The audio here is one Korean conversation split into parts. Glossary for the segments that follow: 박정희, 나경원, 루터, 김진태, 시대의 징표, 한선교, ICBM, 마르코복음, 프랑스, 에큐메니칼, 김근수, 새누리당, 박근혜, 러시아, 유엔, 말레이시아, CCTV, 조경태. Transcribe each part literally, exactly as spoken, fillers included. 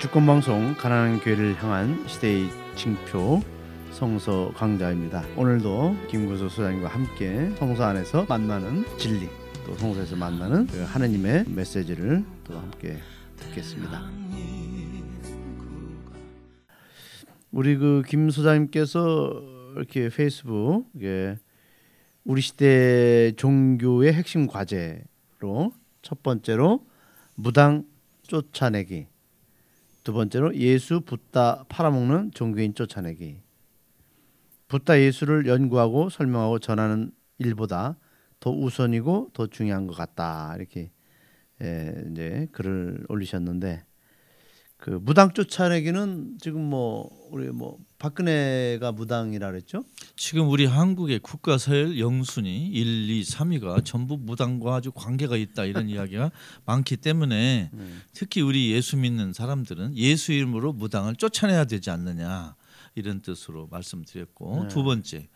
주권방송 가난한 교회를 향한 시대의 징표 성서 강좌입니다. 오늘도 김근수 소장님과 함께 성서 안에서 만나는 진리, 또 성서에서 만나는 그 하느님의 메시지를 또 함께 듣겠습니다. 우리 그 김 소장님께서 이렇게 페이스북에 우리 시대 종교의 핵심 과제로 첫 번째로 무당 쫓아내기, 두 번째로 예수 붓다 팔아먹는 종교인 쫓아내기, 붓다 예수를 연구하고 설명하고 전하는 일보다 더 우선이고 더 중요한 것 같다, 이렇게 예, 이제 글을 올리셨는데, 그 무당 쫓아내기는 지금 뭐 우리 뭐 박근혜가 무당이라 그랬죠? 지금 우리 한국의 국가사회 영순위 일, 이, 삼위가 전부 무당과 아주 관계가 있다, 이런 이야기가 많기 때문에 음. 특히 우리 예수 믿는 사람들은 예수 이름으로 무당을 쫓아내야 되지 않느냐, 이런 뜻으로 말씀드렸고, 네. 두 번째,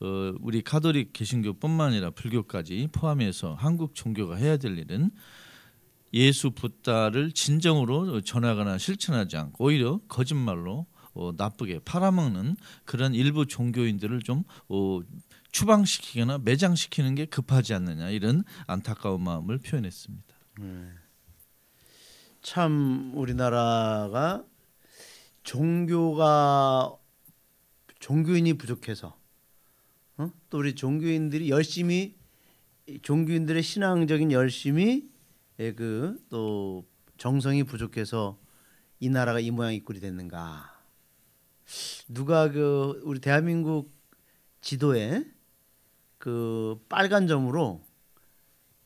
어, 우리 가톨릭 개신교뿐만 아니라 불교까지 포함해서 한국 종교가 해야 될 일은 예수 붓다를 진정으로 전하거나 실천하지 않고 오히려 거짓말로 어, 나쁘게 팔아먹는 그런 일부 종교인들을 좀 어, 추방시키거나 매장시키는 게 급하지 않느냐, 이런 안타까운 마음을 표현했습니다. 음. 참 우리나라가 종교가 종교인이 부족해서 어? 또 우리 종교인들이 열심히 종교인들의 신앙적인 열심이 예, 그 또 정성이 부족해서 이 나라가 이 모양 이꼴이 됐는가. 누가 그 우리 대한민국 지도에 그 빨간 점으로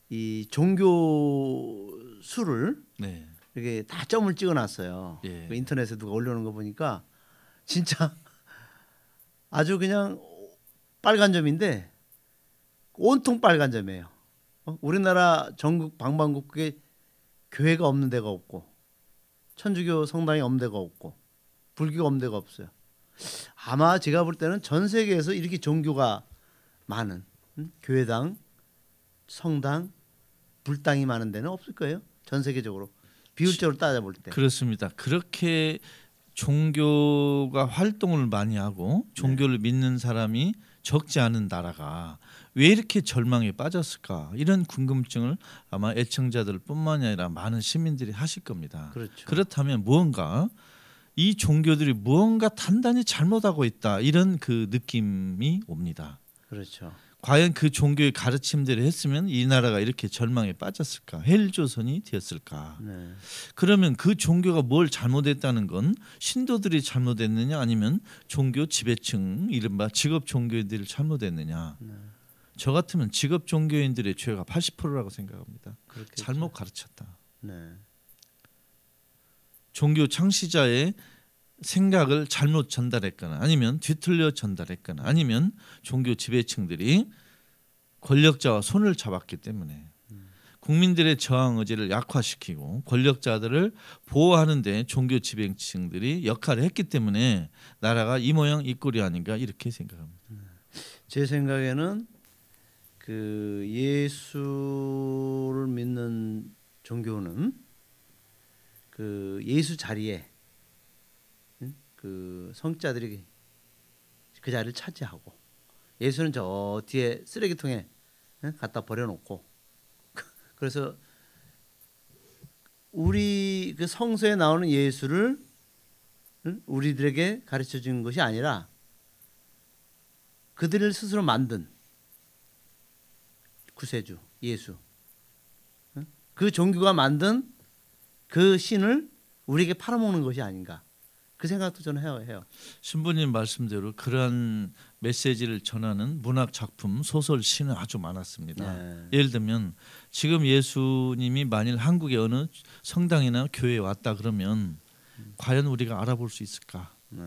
이 종교 수를 네. 이렇게 다 점을 찍어놨어요. 예. 그 인터넷에 누가 올려놓은 거 보니까 진짜 아주 그냥 빨간 점인데 온통 빨간 점이에요. 어? 우리나라 전국 방방곡곡에 교회가 없는 데가 없고 천주교 성당이 없는 데가 없고 불교가 없는 데가 없어요. 아마 제가 볼 때는 전 세계에서 이렇게 종교가 많은 응? 교회당, 성당, 불당이 많은 데는 없을 거예요. 전 세계적으로 비율적으로 따져볼 때. 그렇습니다. 그렇게 종교가 활동을 많이 하고 종교를 네. 믿는 사람이 적지 않은 나라가 왜 이렇게 절망에 빠졌을까, 이런 궁금증을 아마 애청자들뿐만이 아니라 많은 시민들이 하실 겁니다. 그렇죠. 그렇다면 무언가 이 종교들이 무언가 단단히 잘못하고 있다, 이런 그 느낌이 옵니다. 그렇죠. 과연 그 종교의 가르침대로 했으면 이 나라가 이렇게 절망에 빠졌을까, 헬조선이 되었을까. 네. 그러면 그 종교가 뭘 잘못했다는 건 신도들이 잘못했느냐, 아니면 종교 지배층 이른바 직업 종교인들이 잘못했느냐. 네. 저 같으면 직업 종교인들의 죄가 팔십 퍼센트라고 생각합니다. 그렇겠죠. 잘못 가르쳤다. 네. 종교 창시자의 생각을 잘못 전달했거나 아니면 뒤틀려 전달했거나 아니면 종교 지배층들이 권력자와 손을 잡았기 때문에 국민들의 저항 의지를 약화시키고 권력자들을 보호하는 데 종교 지배층들이 역할을 했기 때문에 나라가 이 모양 이 꼴이 아닌가, 이렇게 생각합니다. 제 생각에는 그 예수를 믿는 종교는 그 예수 자리에 그 성자들이 그 자리를 차지하고 예수는 저 뒤에 쓰레기통에 갖다 버려놓고, 그래서 우리 그 성서에 나오는 예수를 우리들에게 가르쳐 준 것이 아니라 그들을 스스로 만든 구세주 예수, 그 종교가 만든 그 신을 우리에게 팔아먹는 것이 아닌가, 그 생각도 저는 해요. 해요. 신부님 말씀대로 그러한 메시지를 전하는 문학 작품, 소설, 시는 아주 많았습니다. 네. 예를 들면 지금 예수님이 만일 한국의 어느 성당이나 교회에 왔다 그러면 음. 과연 우리가 알아볼 수 있을까? 네.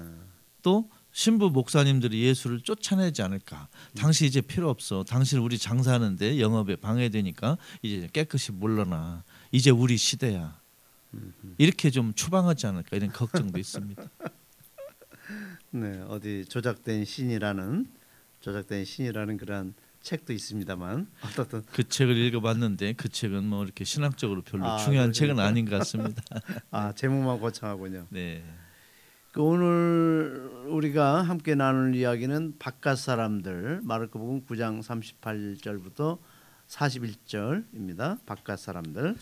또 신부 목사님들이 예수를 쫓아내지 않을까? 음. 당시 이제 필요 없어. 당신 우리 장사하는데 영업에 방해되니까 이제 깨끗이 물러나. 이제 우리 시대야. 이렇게 좀 추방하지 않을까, 이런 걱정도 있습니다. 네, 어디 조작된 신이라는 조작된 신이라는 그런 책도 있습니다만 어떻든 그 책을 읽어봤는데 그 책은 뭐 이렇게 신학적으로 별로 아, 중요한 그렇구나. 책은 아닌 것 같습니다. 아 제목만 거창하군요. 네. 그 오늘 우리가 함께 나눌 이야기는 바깥 사람들 마르코복음 구 장 삼십팔 절부터 사십일 절입니다. 바깥 사람들.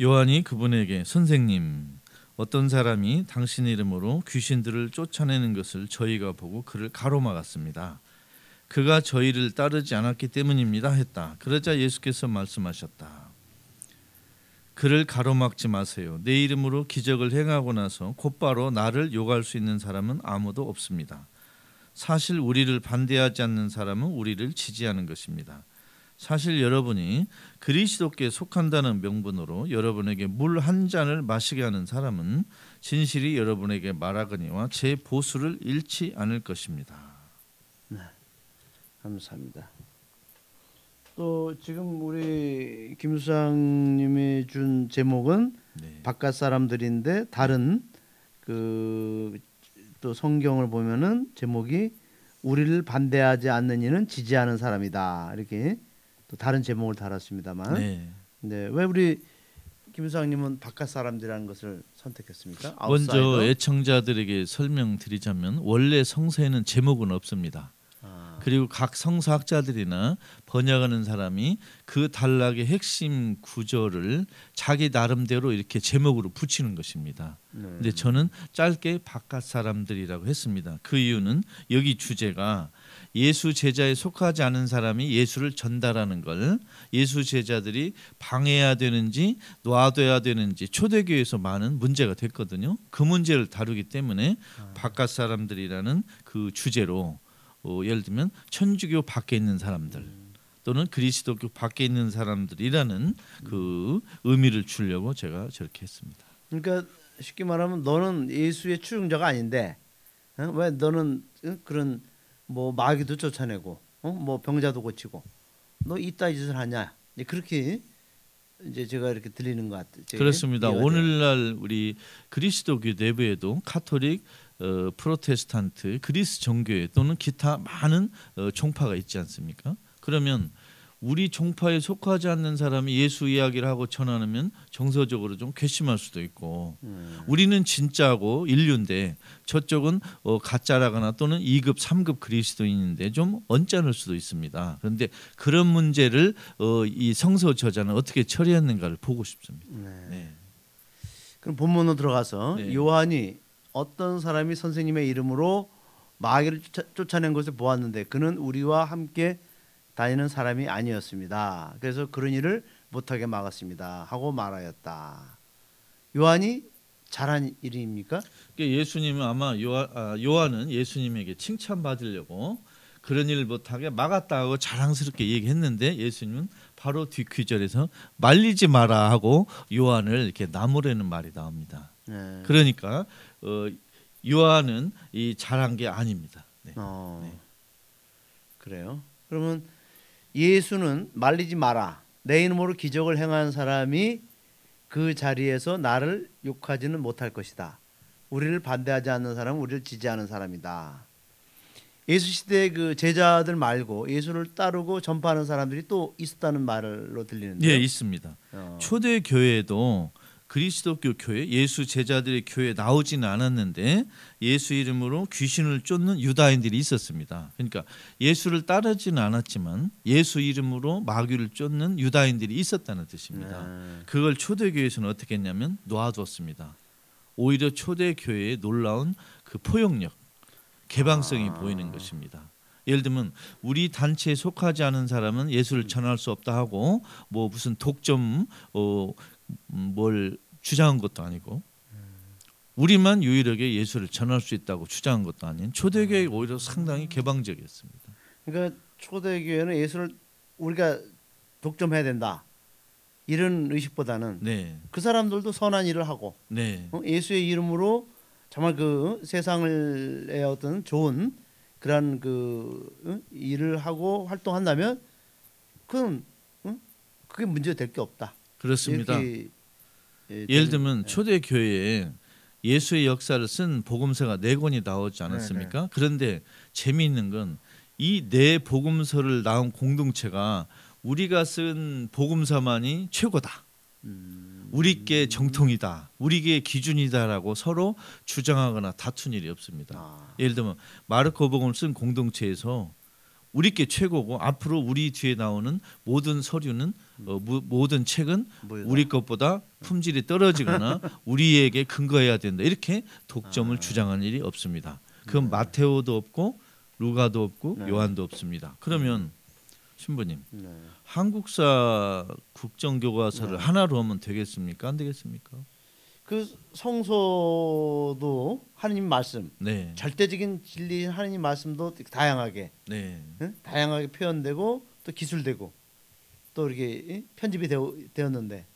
요한이 그분에게 선생님 어떤 사람이 당신의 이름으로 귀신들을 쫓아내는 것을 저희가 보고 그를 가로막았습니다. 그가 저희를 따르지 않았기 때문입니다 했다. 그러자 예수께서 말씀하셨다. 그를 가로막지 마세요. 내 이름으로 기적을 행하고 나서 곧바로 나를 욕할 수 있는 사람은 아무도 없습니다. 사실 우리를 반대하지 않는 사람은 우리를 지지하는 것입니다. 사실 여러분이 그리스도께 속한다는 명분으로 여러분에게 물 한 잔을 마시게 하는 사람은 진실이 여러분에게 말하거니와 제 보수를 잃지 않을 것입니다. 네, 감사합니다. 또 지금 우리 김수상님이 준 제목은 네. 바깥 사람들인데 다른 그 또 성경을 보면은 제목이 우리를 반대하지 않는 이는 지지하는 사람이다 이렇게. 또 다른 제목을 달았습니다만, 네. 네. 왜 우리 김수상님은 바깥 사람들이라는 것을 선택했습니까? 아웃사이더? 먼저 애청자들에게 설명드리자면 원래 성서에는 제목은 없습니다. 아. 그리고 각 성서학자들이나 번역하는 사람이 그 단락의 핵심 구절을 자기 나름대로 이렇게 제목으로 붙이는 것입니다. 네. 근데 저는 짧게 바깥 사람들이라고 했습니다. 그 이유는 여기 주제가 예수 제자에 속하지 않은 사람이 예수를 전달하는 걸 예수 제자들이 방해해야 되는지 놔둬야 되는지 초대교회에서 많은 문제가 됐거든요. 그 문제를 다루기 때문에 아. 바깥 사람들이라는 그 주제로 어, 예를 들면 천주교 밖에 있는 사람들 음. 또는 그리스도교 밖에 있는 사람들이라는 그 의미를 주려고 제가 저렇게 했습니다. 그러니까 쉽게 말하면 너는 예수의 추종자가 아닌데 어? 왜 너는 그런 뭐 마귀도 쫓아내고, 어? 뭐 병자도 고치고, 너 이따 짓을 하냐? 이제 그렇게 이제 제가 이렇게 들리는 것 같아요. 그렇습니다. 오늘날 우리 그리스도교 내부에도 카톨릭, 어, 프로테스탄트, 그리스 정교회 또는 기타 많은 어, 종파가 있지 않습니까? 그러면 우리 종파에 속하지 않는 사람이 예수 이야기를 하고 전하면 정서적으로 좀 괘씸할 수도 있고 음. 우리는 진짜고 인류인데 저쪽은 어, 가짜라거나 또는 이 급, 삼 급 그리스도인인데 좀 언짢을 수도 있습니다. 그런데 그런 문제를 어, 이 성서 저자는 어떻게 처리했는가를 보고 싶습니다. 네. 네. 그럼 본문으로 들어가서 네. 요한이 어떤 사람이 선생님의 이름으로 마귀를 쫓아, 쫓아낸 것을 보았는데 그는 우리와 함께 다니는 사람이 아니었습니다. 그래서 그런 일을 못하게 막았습니다. 하고 말하였다. 요한이 잘한 일입니까? 예수님은 아마 요한, 아, 요한은 예수님에게 칭찬받으려고 그런 일을 못하게 막았다고 자랑스럽게 얘기했는데 예수님은 바로 뒷귀절에서 말리지 마라 하고 요한을 이렇게 나무라는 말이 나옵니다. 네. 그러니까 어, 요한은 이 잘한 게 아닙니다. 네. 어, 네. 그래요? 그러면 예수는 말리지 마라. 내 이름으로 기적을 행한 사람이 그 자리에서 나를 욕하지는 못할 것이다. 우리를 반대하지 않는 사람은 우리를 지지하는 사람이다. 예수 시대의 그 제자들 말고 예수를 따르고 전파하는 사람들이 또 있었다는 말로 들리는데요. 예, 있습니다. 어. 초대 교회에도 그리스도교 교회, 예수 제자들의 교회에 나오지는 않았는데 예수 이름으로 귀신을 쫓는 유다인들이 있었습니다. 그러니까 예수를 따르지는 않았지만 예수 이름으로 마귀를 쫓는 유다인들이 있었다는 뜻입니다. 네. 그걸 초대교회에서는 어떻게 했냐면 놓아두었습니다. 오히려 초대교회의 놀라운 그 포용력, 개방성이 아. 보이는 것입니다. 예를 들면 우리 단체에 속하지 않은 사람은 예수를 전할 수 없다 하고 뭐 무슨 독점, 어, 뭘 주장한 것도 아니고 우리만 유일하게 예수를 전할 수 있다고 주장한 것도 아닌 초대교회가 오히려 상당히 개방적이었습니다. 그러니까 초대교회는 예수를 우리가 독점해야 된다 이런 의식보다는 네. 그 사람들도 선한 일을 하고 네. 예수의 이름으로 정말 그 세상의 어떤 좋은 그런 그 일을 하고 활동한다면 그건 그게 문제 될 게 없다. 그렇습니다. 이렇게, 예, 예를 들면 초대 교회에 예수의 역사를 쓴 복음서가 네 권이 나오지 않았습니까? 네네. 그런데 재미있는 건 이 네 복음서를 나온 공동체가 우리가 쓴 복음서만이 최고다, 음... 우리께 정통이다, 우리께 기준이다라고 서로 주장하거나 다툰 일이 없습니다. 아... 예를 들면 마르코복음을 쓴 공동체에서 우리께 최고고 앞으로 우리 뒤에 나오는 모든 서류는 어, 무, 모든 책은 뭐이다? 우리 것보다 품질이 떨어지거나 우리에게 근거해야 된다, 이렇게 독점을 아... 주장하는 일이 없습니다. 그건 네. 마테오도 없고 루가도 없고 네. 요한도 없습니다. 그러면 신부님 네. 한국사 국정교과서를 네. 하나로 하면 되겠습니까? 안 되겠습니까? 그 성서도 하나님 말씀, 네. 절대적인 진리 하나님 말씀도 다양하게, 네. 응? 다양하게 표현되고 또 기술되고 또 이렇게 편집이 되어, 되었는데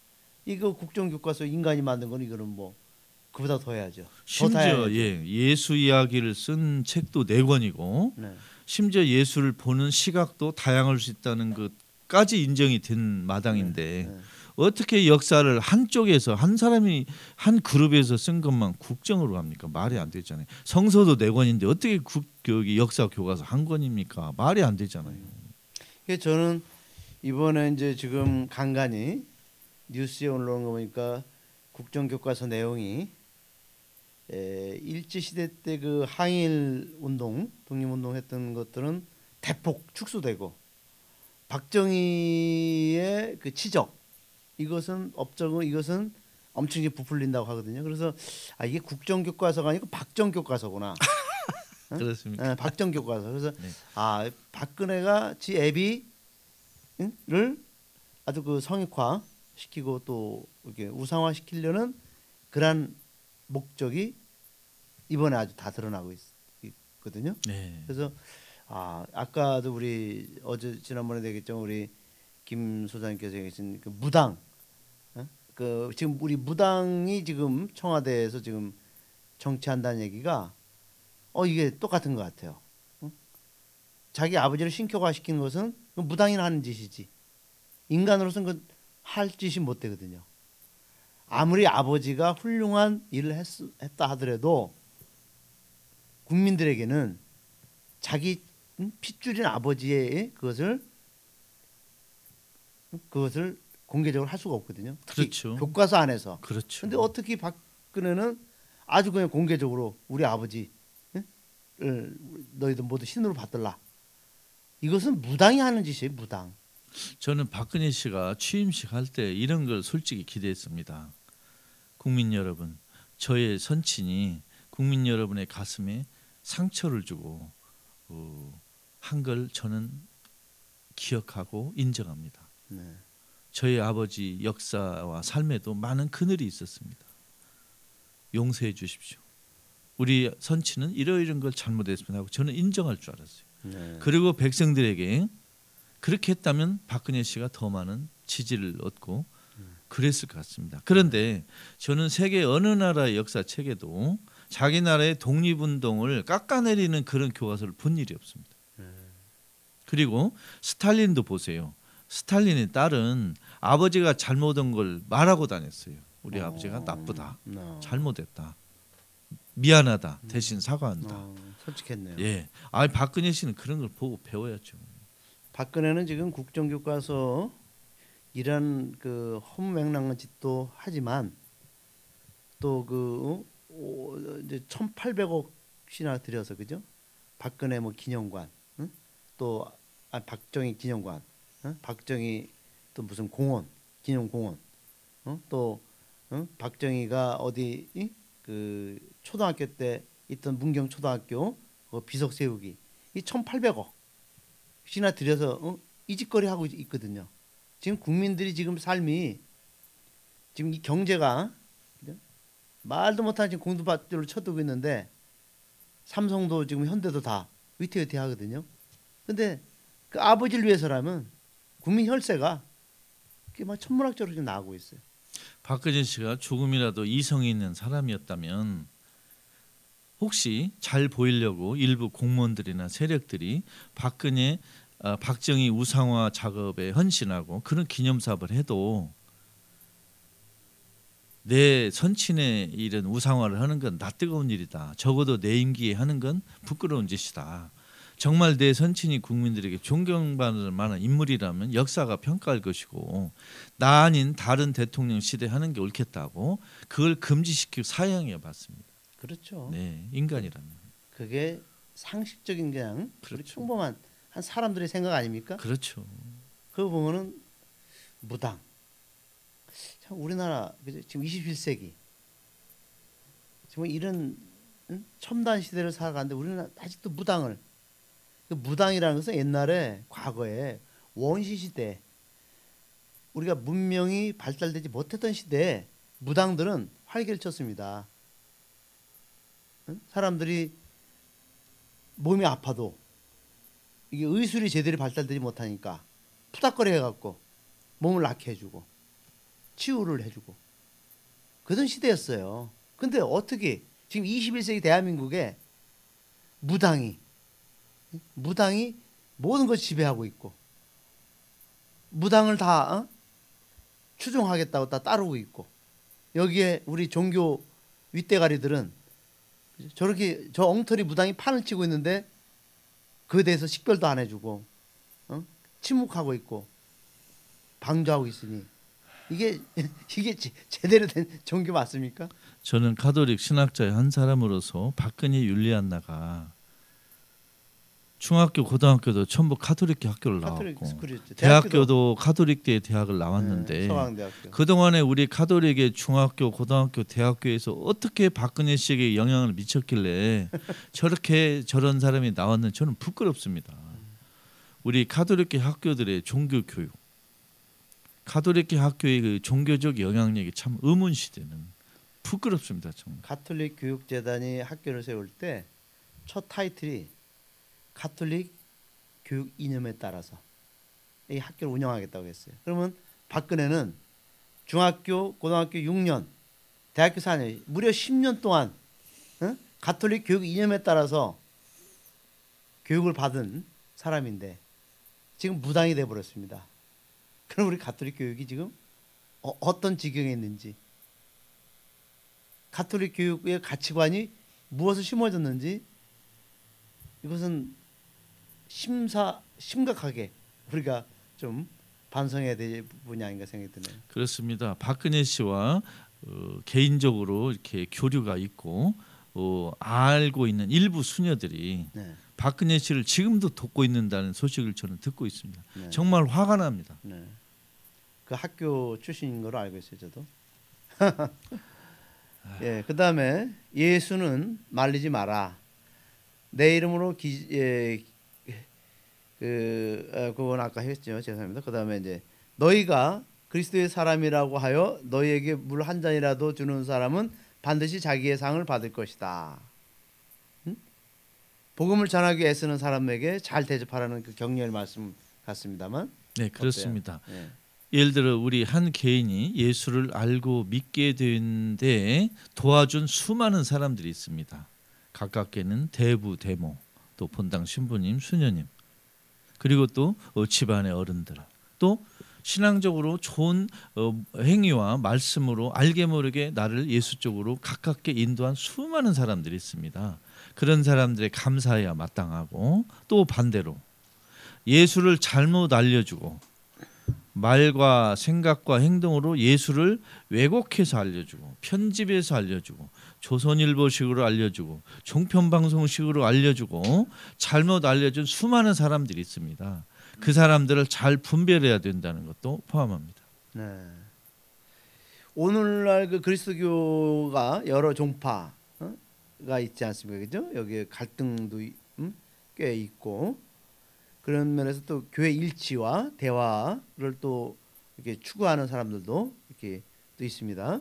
이거 국정교과서 인간이 만든 건 이거는 뭐 그보다 더 해야죠. 심지어 더 예, 예수 이야기를 쓴 책도 네 권이고 네. 심지어 예수를 보는 시각도 다양할 수 있다는 것까지 인정이 된 마당인데 네. 네. 어떻게 역사를 한쪽에서 한 사람이 한 그룹에서 쓴 것만 국정으로 합니까? 말이 안 되잖아요. 성서도 네 권인데 어떻게 국, 여기 역사 교과서 한 권입니까? 말이 안 되잖아요. 그 저는 이번에 이제 지금 간간히 뉴스에 올라온 거 보니까 국정교과서 내용이 에, 일제시대 때 그 항일 운동, 독립운동 했던 것들은 대폭 축소되고 박정희의 그 치적, 이것은 업적은 이것은 엄청 부풀린다고 하거든요. 그래서 아 이게 국정교과서가 아니고 박정교과서구나. 응? 그렇습니다. 네, 박정교과서. 그래서 네. 아 박근혜가 지 애비를 아주 그 성역화 시키고 또 이렇게 우상화 시키려는 그런 목적이 이번에 아주 다 드러나고 있, 있거든요. 네. 그래서 아 아까도 우리 어제 지난번에 되겠죠, 우리 김 소장님께서 얘기하신 그 무당, 어? 그 지금 우리 무당이 지금 청와대에서 지금 정치한다는 얘기가 어 이게 똑같은 것 같아요. 어? 자기 아버지를 신격화 시킨 것은 무당이나 하는 짓이지 인간으로서는 그 할 짓이 못 되거든요. 아무리 아버지가 훌륭한 일을 했, 했다 하더라도 국민들에게는 자기 핏줄인 아버지의 그것을 그것을 공개적으로 할 수가 없거든요. 그렇죠. 교과서 안에서. 그렇죠. 그런데 어떻게 박근혜는 아주 그냥 공개적으로 우리 아버지를 너희들 모두 신으로 받들라. 이것은 무당이 하는 짓이에요. 무당. 저는 박근혜 씨가 취임식 할 때 이런 걸 솔직히 기대했습니다. 국민 여러분, 저의 선친이 국민 여러분의 가슴에 상처를 주고 어, 한 걸 저는 기억하고 인정합니다. 네. 저의 아버지 역사와 삶에도 많은 그늘이 있었습니다. 용서해 주십시오. 우리 선친은 이러이런 걸 잘못했습니다 하고 저는 인정할 줄 알았어요. 네. 그리고 백성들에게 그렇게 했다면 박근혜 씨가 더 많은 지지를 얻고 그랬을 것 같습니다. 그런데 저는 세계 어느 나라의 역사책에도 자기 나라의 독립운동을 깎아내리는 그런 교과서를 본 일이 없습니다. 그리고 스탈린도 보세요. 스탈린의 딸은 아버지가 잘못한 걸 말하고 다녔어요. 우리 어, 아버지가 나쁘다, no. 잘못했다, 미안하다, 대신 사과한다. 어, 솔직했네요. 예, 아니 박근혜 씨는 그런 걸 보고 배워야죠. 박근혜는 지금 국정교과서 이런 그 허무맹랑한 짓도 하지만 또 그 이제 천팔백억씩이나 들여서 그죠? 박근혜 뭐 기념관, 응? 또 아, 박정희 기념관, 응? 박정희 또 무슨 공원, 기념공원, 응? 또 응? 박정희가 어디 응? 그 초등학교 때 있던 문경 초등학교 그 비석 세우기 이 천팔백억. 시나 들여서 어? 이 짓거리 하고 있거든요. 지금 국민들이 지금 삶이 지금 이 경제가 그죠? 말도 못하는 지금 공두밭들로 쳐두고 있는데 삼성도 지금 현대도 다 위태위태하거든요. 근데 그 아버지를 위해서라면 국민 혈세가 그게 막 천문학적으로 지금 나오고 있어요. 박근혜 씨가 조금이라도 이성이 있는 사람이었다면 혹시 잘 보이려고 일부 공무원들이나 세력들이 박근혜, 어, 박정희 우상화 작업에 헌신하고 그런 기념사업을 해도 내 선친의 이런 우상화를 하는 건 낯뜨거운 일이다. 적어도 내 임기에 하는 건 부끄러운 짓이다. 정말 내 선친이 국민들에게 존경받을 만한 인물이라면 역사가 평가할 것이고 나 아닌 다른 대통령 시대하는 게 옳겠다고 그걸 금지시키고 사형해 봤습니다. 그렇죠. 네, 인간이라면. 그게 상식적인 그냥 그렇죠. 우리 평범한 한 사람들의 생각 아닙니까? 그렇죠. 그거 보면은 무당. 참 우리나라 지금 이십일 세기 지금 이런 응? 첨단 시대를 살아가는데 우리는 아직도 무당을 그 무당이라는 것은 옛날에 과거에 원시 시대 우리가 문명이 발달되지 못했던 시대에 무당들은 활개를 쳤습니다. 응? 사람들이 몸이 아파도 이게 의술이 제대로 발달되지 못하니까 푸닥거리 해갖고 몸을 낫게 해주고 치유를 해주고 그런 시대였어요. 근데 어떻게 지금 이십일 세기 대한민국에 무당이 무당이 모든 걸 지배하고 있고 무당을 다 어? 추종하겠다고 다 따르고 있고 여기에 우리 종교 윗대가리들은 저렇게 저 엉터리 무당이 판을 치고 있는데 그에 대해서 식별도 안 해주고 어? 침묵하고 있고 방조하고 있으니 이게 이게 제대로 된 종교 맞습니까? 저는 가톨릭 신학자의 한 사람으로서 박근혜 율리안나가 중학교 고등학교도 전부 가톨릭계 학교를 카톨릭, 나왔고 그랬죠. 대학교도 가톨릭계 대학을 나왔는데 네, 그동안에 우리 가톨릭의 중학교 고등학교 대학교에서 어떻게 박근혜 씨에게 영향을 미쳤길래 저렇게 저런 사람이 나왔는지 저는 부끄럽습니다. 우리 가톨릭계 학교들의 종교 교육 가톨릭계 학교의 그 종교적 영향력이 참 의문시되는 부끄럽습니다. 정말. 가톨릭 교육재단이 학교를 세울 때 첫 타이틀이 가톨릭 교육 이념에 따라서 이 학교를 운영하겠다고 했어요. 그러면 박근혜는 중학교, 고등학교 육 년, 대학교 사 년, 무려 십 년 동안 응? 가톨릭 교육 이념에 따라서 교육을 받은 사람인데 지금 무당이 돼버렸습니다. 그럼 우리 가톨릭 교육이 지금 어, 어떤 지경에 있는지 가톨릭 교육의 가치관이 무엇을 심어졌는지 이것은 심사 심각하게 우리가 좀 반성해야 될 부분이 아닌가 생각이 드네요. 그렇습니다. 박근혜 씨와 어, 개인적으로 이렇게 교류가 있고 어, 알고 있는 일부 수녀들이 네. 박근혜 씨를 지금도 돕고 있는다는 소식을 저는 듣고 있습니다. 네. 정말 화가 납니다. 네. 그 학교 출신인 걸로 알고 있어요, 저도. 예, 그 다음에 예수는 말리지 마라. 내 이름으로 기, 예, 그 아, 그건 아까 했죠. 죄송합니다. 그 다음에 이제 너희가 그리스도의 사람이라고 하여 너희에게 물 한 잔이라도 주는 사람은 반드시 자기의 상을 받을 것이다. 응? 복음을 전하기 애쓰는 사람에게 잘 대접하라는 그 격려의 말씀 같습니다만. 네, 그렇습니다. 예. 예를 들어 우리 한 개인이 예수를 알고 믿게 되는데 도와준 수많은 사람들이 있습니다. 가깝게는 대부, 대모, 또 본당 신부님, 수녀님, 그리고 또 집안의 어른들, 또 신앙적으로 좋은 행위와 말씀으로 알게 모르게 나를 예수 쪽으로 가깝게 인도한 수많은 사람들이 있습니다. 그런 사람들의 감사해야 마땅하고 또 반대로 예수를 잘못 알려주고 말과 생각과 행동으로 예수를 왜곡해서 알려주고 편집해서 알려주고 조선일보식으로 알려주고 종편방송식으로 알려주고 잘못 알려준 수많은 사람들이 있습니다. 그 사람들을 잘 분별해야 된다는 것도 포함합니다. 네. 오늘날 그 그리스도교가 여러 종파가 있지 않습니까? 그죠? 여기에 갈등도 꽤 있고 그런 면에서 또 교회 일치와 대화를 또 이렇게 추구하는 사람들도 이렇게 또 있습니다.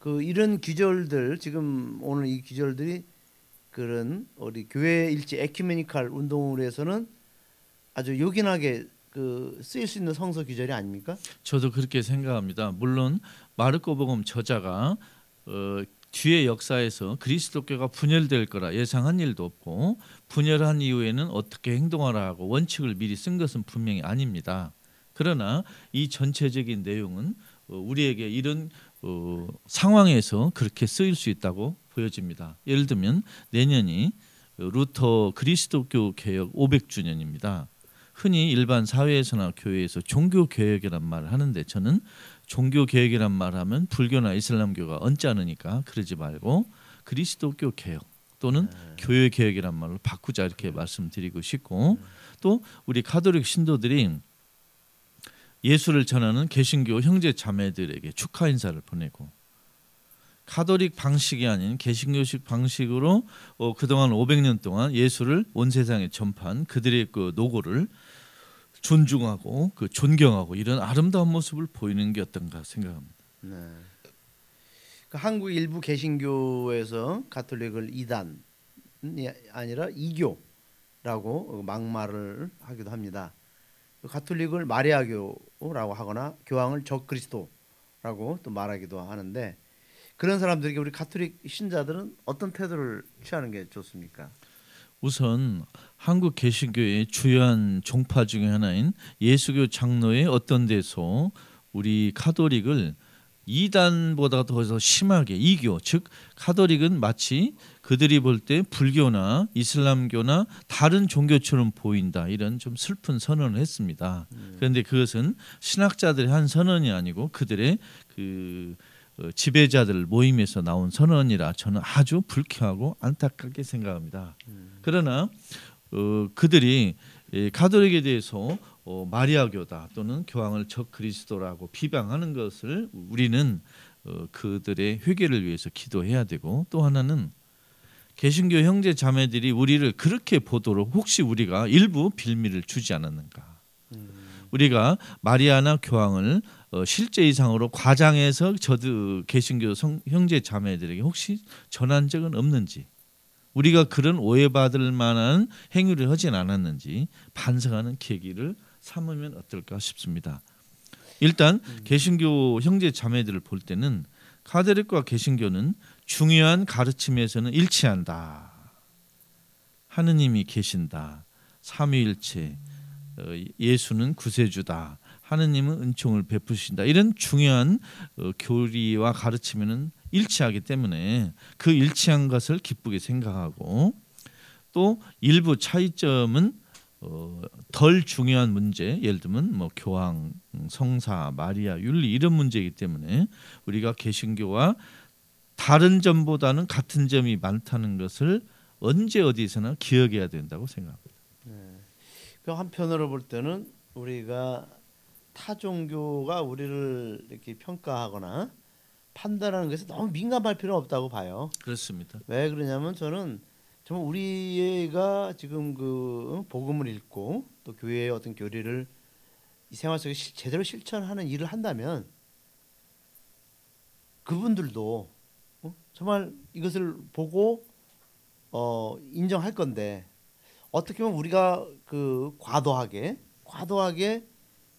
그 이런 귀절들 지금 오늘 이 귀절들이 그런 우리 교회 일치 에큐메니칼 운동으로 해서는 아주 요긴하게 그 쓰일 수 있는 성서 귀절이 아닙니까? 저도 그렇게 생각합니다. 물론 마르코복음 저자가 어, 뒤의 역사에서 그리스도교가 분열될 거라 예상한 일도 없고 분열한 이후에는 어떻게 행동하라고 원칙을 미리 쓴 것은 분명히 아닙니다. 그러나 이 전체적인 내용은 우리에게 이런 어, 상황에서 그렇게 쓰일 수 있다고 보여집니다. 예를 들면 내년이 루터 그리스도교 개혁 오백 주년입니다. 흔히 일반 사회에서나 교회에서 종교개혁이란 말을 하는데, 저는 종교개혁이란 말하면 불교나 이슬람교가 언짢으니까 그러지 말고 그리스도교 개혁 또는 네. 교회개혁이란 말로 바꾸자, 이렇게 말씀드리고 싶고, 네. 또 우리 가톨릭 신도들이 예수를 전하는 개신교 형제 자매들에게 축하 인사를 보내고, 가톨릭 방식이 아닌 개신교식 방식으로 어, 그동안 오백 년 동안 예수를 온 세상에 전파한 그들의 그 노고를 존중하고 그 존경하고 이런 아름다운 모습을 보이는 게 어떤가 생각합니다. 네. 그 한국 일부 개신교에서 가톨릭을 이단이 아니라 이교라고 막말을 하기도 합니다. 가톨릭을 마리아교라고 하거나 교황을 적그리스도라고 또 말하기도 하는데, 그런 사람들에게 우리 가톨릭 신자들은 어떤 태도를 취하는 게 좋습니까? 우선 한국 개신교의 주요한 종파 중에 하나인 예수교 장로의 어떤 데서 우리 가톨릭을 이단보다 더 심하게 이교, 즉 가톨릭은 마치 그들이 볼 때 불교나 이슬람교나 다른 종교처럼 보인다, 이런 좀 슬픈 선언을 했습니다. 음. 그런데 그것은 신학자들의 한 선언이 아니고 그들의 그 지배자들 모임에서 나온 선언이라 저는 아주 불쾌하고 안타깝게 생각합니다. 음. 그러나 어, 그들이 가톨릭에 대해서 어, 마리아교다 또는 교황을 적그리스도라고 비방하는 것을 우리는 어, 그들의 회개를 위해서 기도해야 되고, 또 하나는 개신교 형제 자매들이 우리를 그렇게 보도록 혹시 우리가 일부 빌미를 주지 않았는가. 음. 우리가 마리아나 교황을 어, 실제 이상으로 과장해서 저도 개신교 성, 형제 자매들에게 혹시 전한 적은 없는지, 우리가 그런 오해받을 만한 행위를 하진 않았는지 반성하는 계기를 삼으면 어떨까 싶습니다. 일단 음. 개신교 형제 자매들을 볼 때는 가톨릭과 개신교는 중요한 가르침에서는 일치한다. 하느님이 계신다. 삼위일체, 예수는 구세주다. 하느님은 은총을 베푸신다. 이런 중요한 교리와 가르침에는 일치하기 때문에 그 일치한 것을 기쁘게 생각하고, 또 일부 차이점은 어, 덜 중요한 문제, 예를 들면 뭐 교황, 성사, 마리아, 윤리 이런 문제이기 때문에 우리가 개신교와 다른 점보다는 같은 점이 많다는 것을 언제 어디서나 기억해야 된다고 생각합니다. 네. 그 한편으로 볼 때는 우리가 타 종교가 우리를 이렇게 평가하거나 판단하는 것에 너무 민감할 필요는 없다고 봐요. 그렇습니다. 왜 그러냐면 저는 정말 우리가 지금 그 복음을 읽고 또 교회의 어떤 교리를 이 생활 속에 시, 제대로 실천하는 일을 한다면 그분들도 어? 정말 이것을 보고 어, 인정할 건데, 어떻게 보면 우리가 그 과도하게 과도하게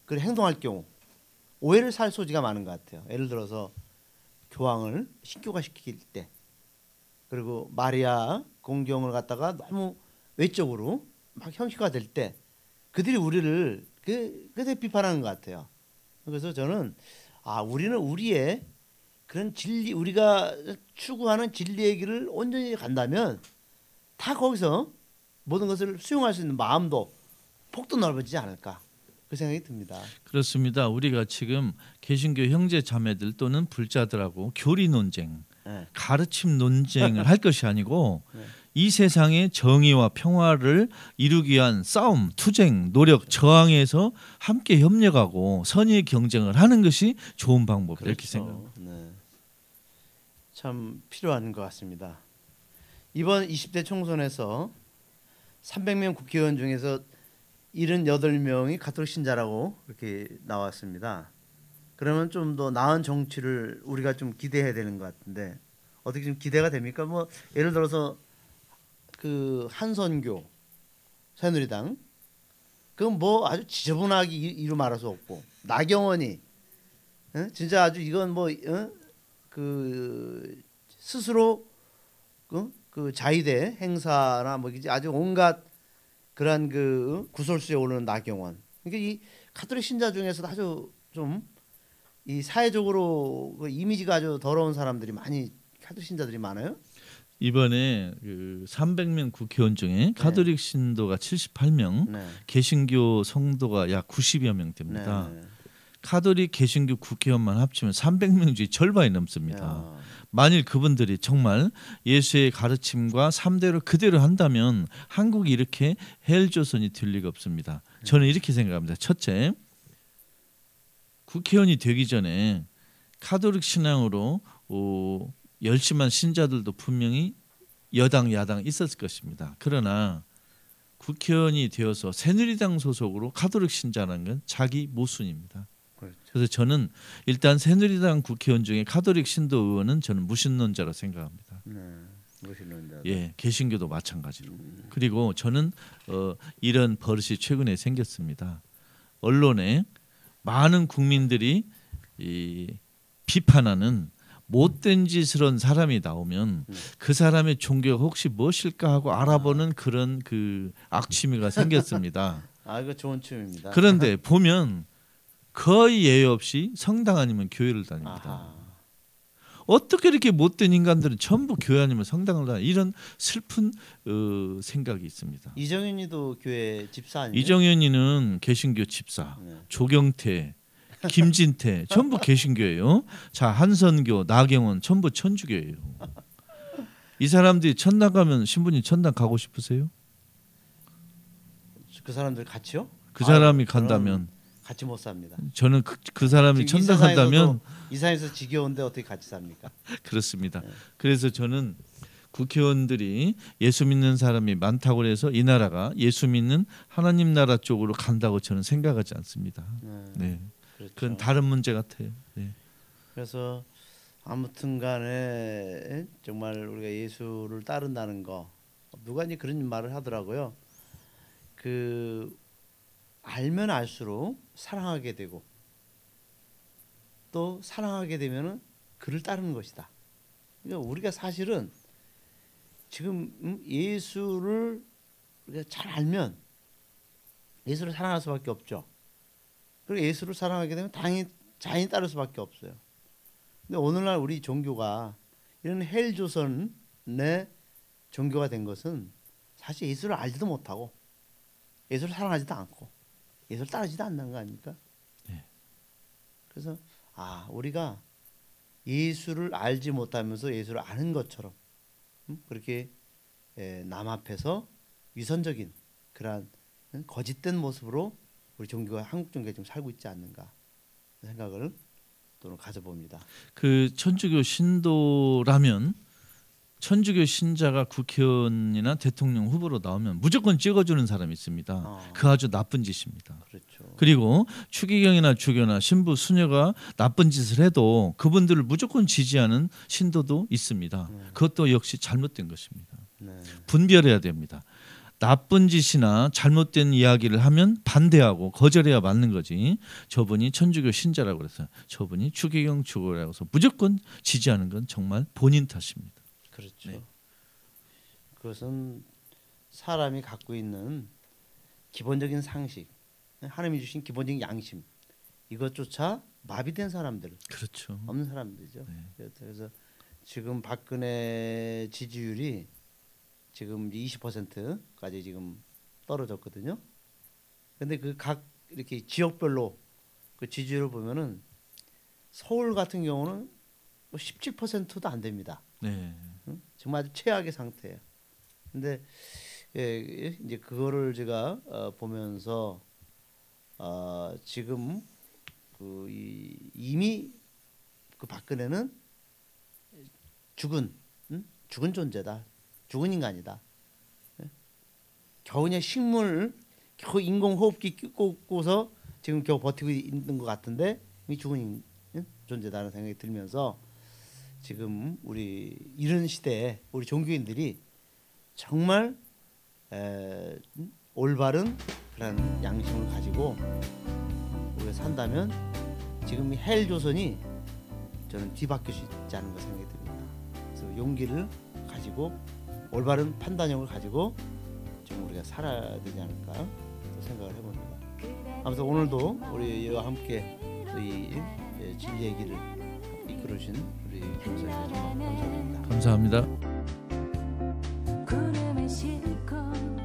그 행동할 경우 오해를 살 소지가 많은 것 같아요. 예를 들어서 교황을 신교가 시킬 때, 그리고 마리아 공경을 갖다가 너무 외적으로 막 형식화 될 때 그들이 우리를 그 그대 비판하는 것 같아요. 그래서 저는 아 우리는 우리의 그런 진리, 우리가 추구하는 진리의 길을 온전히 간다면 다 거기서 모든 것을 수용할 수 있는 마음도, 폭도 넓어지지 않을까, 그 생각이 듭니다. 그렇습니다. 우리가 지금 개신교 형제 자매들 또는 불자들하고 교리 논쟁, 네. 가르침 논쟁을 할 것이 아니고 네. 이 세상의 정의와 평화를 이루기 위한 싸움, 투쟁, 노력, 저항에서 함께 협력하고 선의 경쟁을 하는 것이 좋은 방법이다. 그렇죠. 이렇게 생각합니다. 네. 참 필요한 것 같습니다. 이번 이십 대 총선에서 삼백 명 국회의원 중에서 칠십팔 명이 가톨릭 신자라고 이렇게 나왔습니다. 그러면 좀 더 나은 정치를 우리가 좀 기대해야 되는 것 같은데 어떻게 좀 기대가 됩니까? 뭐 예를 들어서 그 한선교, 새누리당, 그건 뭐 아주 지저분하게 이루 말할 수 없고, 나경원이 어? 진짜 아주 이건 뭐 그 어? 스스로 그, 그 자위대 행사나 뭐 아주 온갖 그런 그 구설수에 오르는 나경원. 그러니까 이 가톨릭 신자 중에서도 아주 좀 이 사회적으로 그 이미지가 아주 더러운 사람들이 많이, 가톨릭 신자들이 많아요. 이번에 그 삼백 명 국회의원 중에 가톨릭 신도가 칠십팔 명, 네. 개신교 성도가 약 구십여 명 됩니다. 네. 가톨릭 개신교 국회의원만 합치면 삼백 명 중에 절반이 넘습니다. 야. 만일 그분들이 정말 예수의 가르침과 삼대로 그대로 한다면 한국이 이렇게 헬조선이 될 리가 없습니다. 저는 이렇게 생각합니다. 첫째, 국회의원이 되기 전에 가톨릭 신앙으로 오, 열심한 신자들도 분명히 여당 야당 있었을 것입니다. 그러나 국회의원이 되어서 새누리당 소속으로 가톨릭 신자라는 건 자기 모순입니다. 그래서 저는 일단 새누리당 국회의원 중에 가톨릭 신도 의원은 저는 무신론자라 생각합니다. 네, 무신론자. 예, 개신교도 마찬가지로. 음. 그리고 저는 어, 이런 버릇이 최근에 생겼습니다. 언론에 많은 국민들이 이, 비판하는 못된 짓을 한 사람이 나오면 음. 그 사람의 종교가 혹시 무엇일까 하고 알아보는 아. 그런 그 악취미가 생겼습니다. 아, 이거 좋은 취미입니다. 그런데 보면 거의 예외 없이 성당 아니면 교회를 다닙니다. 아하. 어떻게 이렇게 못된 인간들은 전부 교회 아니면 성당을 다니는 이런 슬픈 어, 생각이 있습니다. 이정현이도 교회 집사 아니에요? 이정현이는 개신교 집사, 네. 조경태, 김진태 전부 개신교예요. 자, 한선교, 나경원 전부 천주교예요. 이 사람들이 천당 가면 신부님 천당 가고 싶으세요? 그 사람들 같이요? 그 사람이 아유, 간다면 같이 못 삽니다. 저는 그, 그 사람이 천당 간다면 이 사회에서 지겨운데 어떻게 같이 삽니까? 그렇습니다. 네. 그래서 저는 국회의원들이 예수 믿는 사람이 많다고 해서 이 나라가 예수 믿는 하나님 나라 쪽으로 간다고 저는 생각하지 않습니다. 네. 네. 그렇죠. 그건 다른 문제 같아요. 네. 그래서 아무튼간에 정말 우리가 예수를 따른다는 거 누가 이제 그런 말을 하더라고요. 그 알면 알수록 사랑하게 되고 또 사랑하게 되면은 그를 따르는 것이다. 그러니까 우리가 사실은 지금 예수를 우리가 잘 알면 예수를 사랑할 수밖에 없죠. 그리고 예수를 사랑하게 되면 당연히 자연히 따를 수밖에 없어요. 근데 오늘날 우리 종교가 이런 헬조선의 종교가 된 것은 사실 예수를 알지도 못하고 예수를 사랑하지도 않고 예수를 따르지도 않는 거 아닙니까? 네. 그래서 아 우리가 예수를 알지 못하면서 예수를 아는 것처럼 음? 그렇게 에, 남 앞에서 위선적인 그러한 음? 거짓된 모습으로 우리 종교가 한국 종교가 지금 살고 있지 않는가 생각을 또 가져봅니다. 그 천주교 신도라면 천주교 신자가 국회의원이나 대통령 후보로 나오면 무조건 찍어주는 사람이 있습니다. 아. 그 아주 나쁜 짓입니다. 그렇죠. 그리고 추기경이나 주교나 신부 수녀가 나쁜 짓을 해도 그분들을 무조건 지지하는 신도도 있습니다. 네. 그것도 역시 잘못된 것입니다. 네. 분별해야 됩니다. 나쁜 짓이나 잘못된 이야기를 하면 반대하고 거절해야 맞는 거지. 저분이 천주교 신자라고 그래서 저분이 추기경 주교라고 해서 무조건 지지하는 건 정말 본인 탓입니다. 그렇죠. 네. 그것은 사람이 갖고 있는 기본적인 상식, 하나님이 주신 기본적인 양심 이것조차 마비된 사람들, 그렇죠. 없는 사람들이죠. 네. 그래서 지금 박근혜 지지율이 지금 이십 퍼센트까지 지금 떨어졌거든요. 그런데 그 각 이렇게 지역별로 그 지지율을 보면은 서울 같은 경우는 뭐 십칠 퍼센트도 안 됩니다. 네. 응? 정말 아주 최악의 상태예요. 근데 예, 이제 그거를 제가 어, 보면서 어, 지금 그 이, 이미 그 박근혜는 죽은 응? 죽은 존재다. 죽은 인간이다. 겨우 그냥 식물, 겨우 인공호흡기 꽂고서 지금 겨우 버티고 있는 것 같은데 이미 죽은 존재다라는 생각이 들면서 지금 우리 이런 시대에 우리 종교인들이 정말 에, 올바른 그런 양심을 가지고 우리가 산다면 지금 이 헬조선이 저는 뒤바뀔 수 있지 않은가 생각이 듭니다. 그래서 용기를 가지고 올바른 판단력을 가지고 좀 우리가 살아야 되지 않을까 생각을 해봅니다. 아무튼 오늘도 우리와 함께 이 진리 얘기를 이끌어주신 우리 교수님 정말 감사합니다. 감사합니다. 구름을 싣고